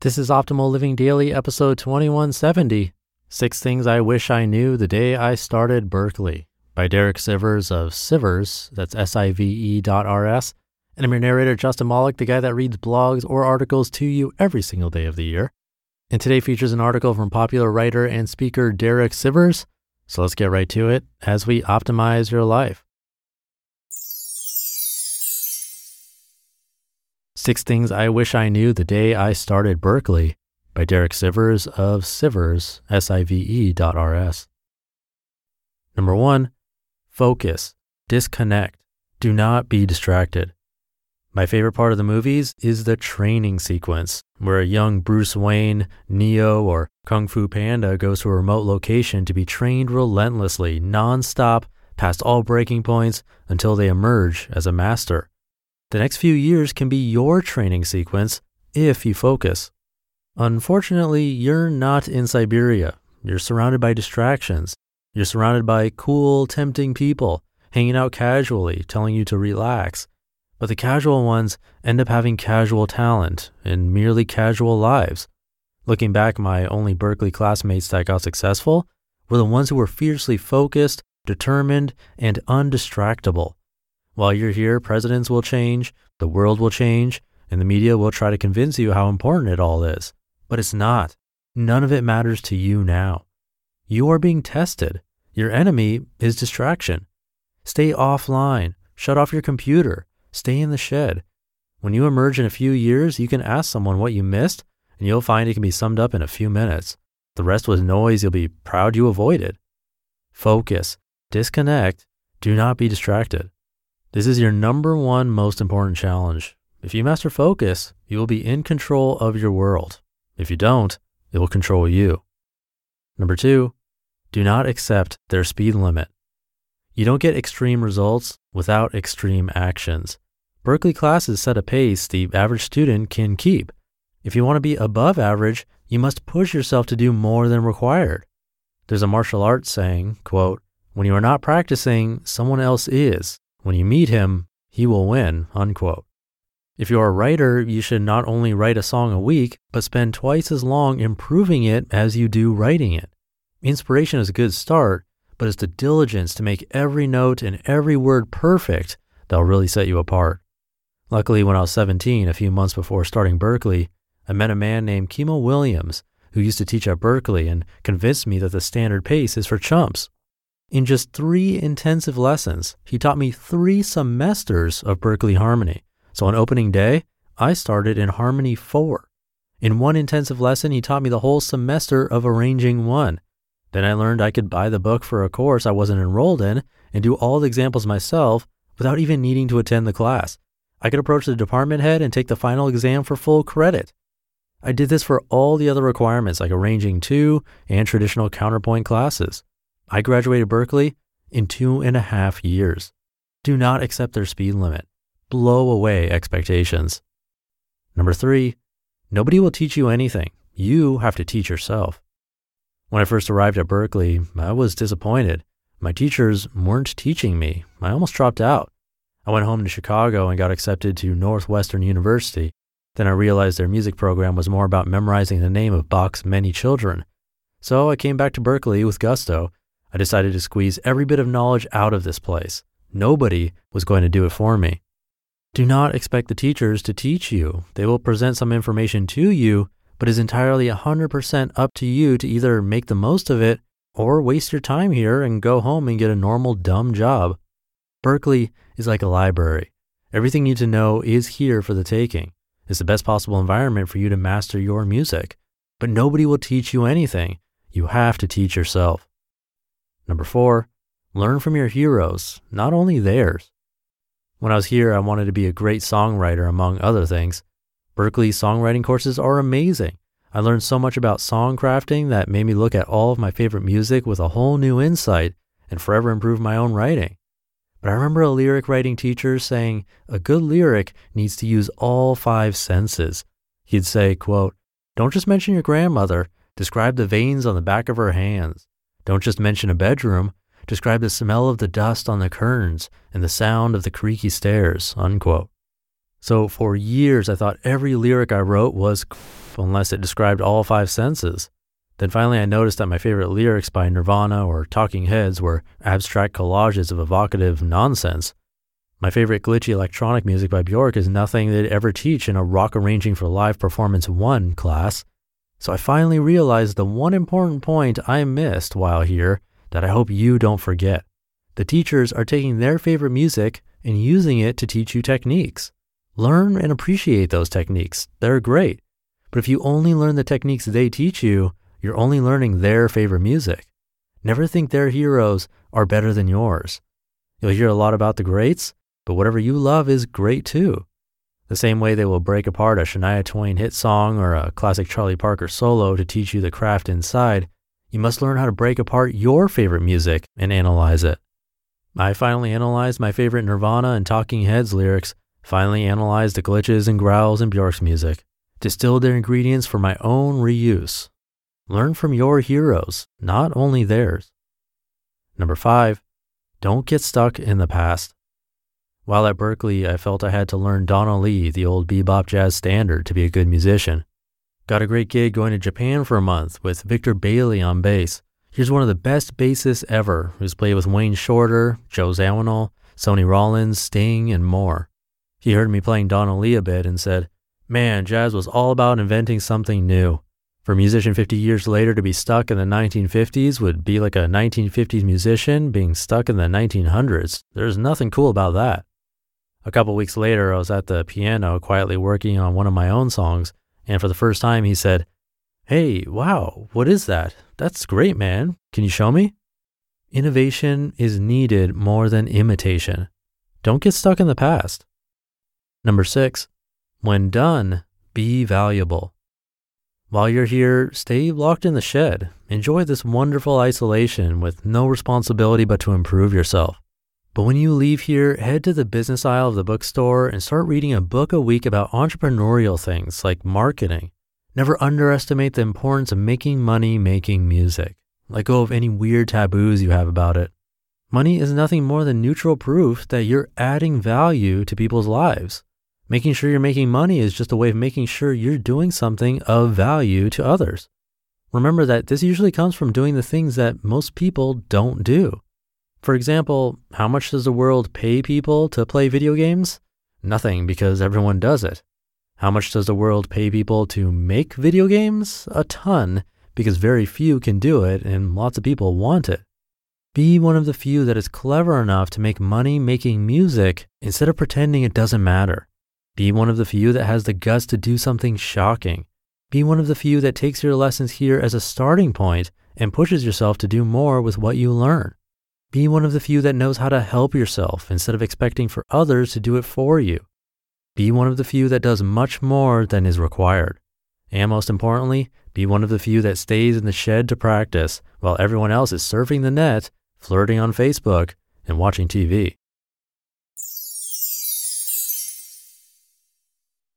This is Optimal Living Daily, episode 2170, 6 Things I Wish I Knew the Day I Started Berklee, by Derek Sivers of Sivers, that's Sive.rs, and I'm your narrator, Justin Mollick, the guy that reads blogs or articles to you every single day of the year. And today features an article from popular writer and speaker Derek Sivers, so let's get right to it as we optimize your life. 6 Things I Wish I Knew the Day I Started Berklee, by Derek Sivers of Sivers, Sive.rs. Number 1, focus, disconnect, do not be distracted. My favorite part of the movies is the training sequence, where a young Bruce Wayne, Neo, or Kung Fu Panda goes to a remote location to be trained relentlessly, nonstop, past all breaking points, until they emerge as a master. The next few years can be your training sequence if you focus. Unfortunately, you're not in Siberia. You're surrounded by distractions. You're surrounded by cool, tempting people, hanging out casually, telling you to relax. But the casual ones end up having casual talent and merely casual lives. Looking back, my only Berklee classmates that got successful were the ones who were fiercely focused, determined, and undistractable. While you're here, presidents will change, the world will change, and the media will try to convince you how important it all is. But it's not. None of it matters to you now. You are being tested. Your enemy is distraction. Stay offline. Shut off your computer. Stay in the shed. When you emerge in a few years, you can ask someone what you missed, and you'll find it can be summed up in a few minutes. The rest was noise you'll be proud you avoided. Focus. Disconnect. Do not be distracted. This is your number one most important challenge. If you master focus, you will be in control of your world. If you don't, it will control you. Number 2, do not accept their speed limit. You don't get extreme results without extreme actions. Berklee classes set a pace the average student can keep. If you want to be above average, you must push yourself to do more than required. There's a martial arts saying, quote, "When you are not practicing, someone else is. When you meet him, he will win," unquote. If you're a writer, you should not only write a song a week, but spend twice as long improving it as you do writing it. Inspiration is a good start, but it's the diligence to make every note and every word perfect that'll really set you apart. Luckily, when I was 17, a few months before starting Berklee, I met a man named Kimo Williams, who used to teach at Berklee and convinced me that the standard pace is for chumps. In just 3 intensive lessons, he taught me 3 semesters of Berklee harmony. So on opening day, I started in harmony 4. In 1 intensive lesson, he taught me the whole semester of arranging 1. Then I learned I could buy the book for a course I wasn't enrolled in and do all the examples myself without even needing to attend the class. I could approach the department head and take the final exam for full credit. I did this for all the other requirements like arranging 2 and traditional counterpoint classes. I graduated Berklee in 2.5 years. Do not accept their speed limit. Blow away expectations. Number 3, nobody will teach you anything. You have to teach yourself. When I first arrived at Berklee, I was disappointed. My teachers weren't teaching me. I almost dropped out. I went home to Chicago and got accepted to Northwestern University. Then I realized their music program was more about memorizing the name of Bach's many children. So I came back to Berklee with gusto. I decided to squeeze every bit of knowledge out of this place. Nobody was going to do it for me. Do not expect the teachers to teach you. They will present some information to you, but it's entirely 100% up to you to either make the most of it or waste your time here and go home and get a normal dumb job. Berklee is like a library. Everything you need to know is here for the taking. It's the best possible environment for you to master your music, but nobody will teach you anything. You have to teach yourself. 4, learn from your heroes, not only theirs. When I was here, I wanted to be a great songwriter, among other things. Berklee's songwriting courses are amazing. I learned so much about songcrafting that made me look at all of my favorite music with a whole new insight and forever improve my own writing. But I remember a lyric writing teacher saying, a good lyric needs to use all 5 senses. He'd say, quote, don't just mention your grandmother, describe the veins on the back of her hands. Don't just mention a bedroom, describe the smell of the dust on the curtains and the sound of the creaky stairs, unquote. So for years, I thought every lyric I wrote was unless it described all 5 senses. Then finally, I noticed that my favorite lyrics by Nirvana or Talking Heads were abstract collages of evocative nonsense. My favorite glitchy electronic music by Bjork is nothing they'd ever teach in a Rock Arranging for Live Performance 1 class. So I finally realized the one important point I missed while here that I hope you don't forget. The teachers are taking their favorite music and using it to teach you techniques. Learn and appreciate those techniques. They're great. But if you only learn the techniques they teach you, you're only learning their favorite music. Never think their heroes are better than yours. You'll hear a lot about the greats, but whatever you love is great too. The same way they will break apart a Shania Twain hit song or a classic Charlie Parker solo to teach you the craft inside, you must learn how to break apart your favorite music and analyze it. I finally analyzed my favorite Nirvana and Talking Heads lyrics, finally analyzed the glitches and growls in Bjork's music, distilled their ingredients for my own reuse. Learn from your heroes, not only theirs. 5, don't get stuck in the past. While at Berklee, I felt I had to learn Donna Lee, the old bebop jazz standard, to be a good musician. Got a great gig going to Japan for a month with Victor Bailey on bass. Here's one of the best bassists ever, who's played with Wayne Shorter, Joe Zawinul, Sonny Rollins, Sting, and more. He heard me playing Donna Lee a bit and said, man, jazz was all about inventing something new. For a musician 50 years later to be stuck in the 1950s would be like a 1950s musician being stuck in the 1900s. There's nothing cool about that. A couple weeks later, I was at the piano quietly working on one of my own songs. And for the first time, he said, hey, wow, what is that? That's great, man. Can you show me? Innovation is needed more than imitation. Don't get stuck in the past. 6, when done, be valuable. While you're here, stay locked in the shed. Enjoy this wonderful isolation with no responsibility but to improve yourself. But when you leave here, head to the business aisle of the bookstore and start reading a book a week about entrepreneurial things like marketing. Never underestimate the importance of making money making music. Let go of any weird taboos you have about it. Money is nothing more than neutral proof that you're adding value to people's lives. Making sure you're making money is just a way of making sure you're doing something of value to others. Remember that this usually comes from doing the things that most people don't do. For example, how much does the world pay people to play video games? Nothing, because everyone does it. How much does the world pay people to make video games? A ton, because very few can do it and lots of people want it. Be one of the few that is clever enough to make money making music instead of pretending it doesn't matter. Be one of the few that has the guts to do something shocking. Be one of the few that takes your lessons here as a starting point and pushes yourself to do more with what you learn. Be one of the few that knows how to help yourself instead of expecting for others to do it for you. Be one of the few that does much more than is required. And most importantly, be one of the few that stays in the shed to practice while everyone else is surfing the net, flirting on Facebook, and watching TV.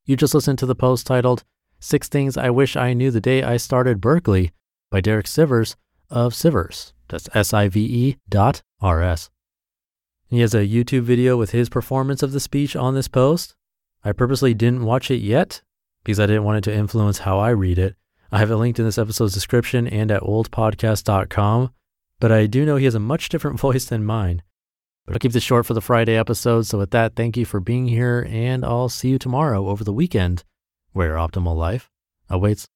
You just listened to the post titled, 6 Things I Wish I Knew the Day I Started Berklee by Derek Sivers of Sivers. That's SIVE.RS. He has a YouTube video with his performance of the speech on this post. I purposely didn't watch it yet because I didn't want it to influence how I read it. I have it linked in this episode's description and at oldpodcast.com, but I do know he has a much different voice than mine. But I'll keep this short for the Friday episode. So with that, thank you for being here, and I'll see you tomorrow over the weekend where your optimal life awaits.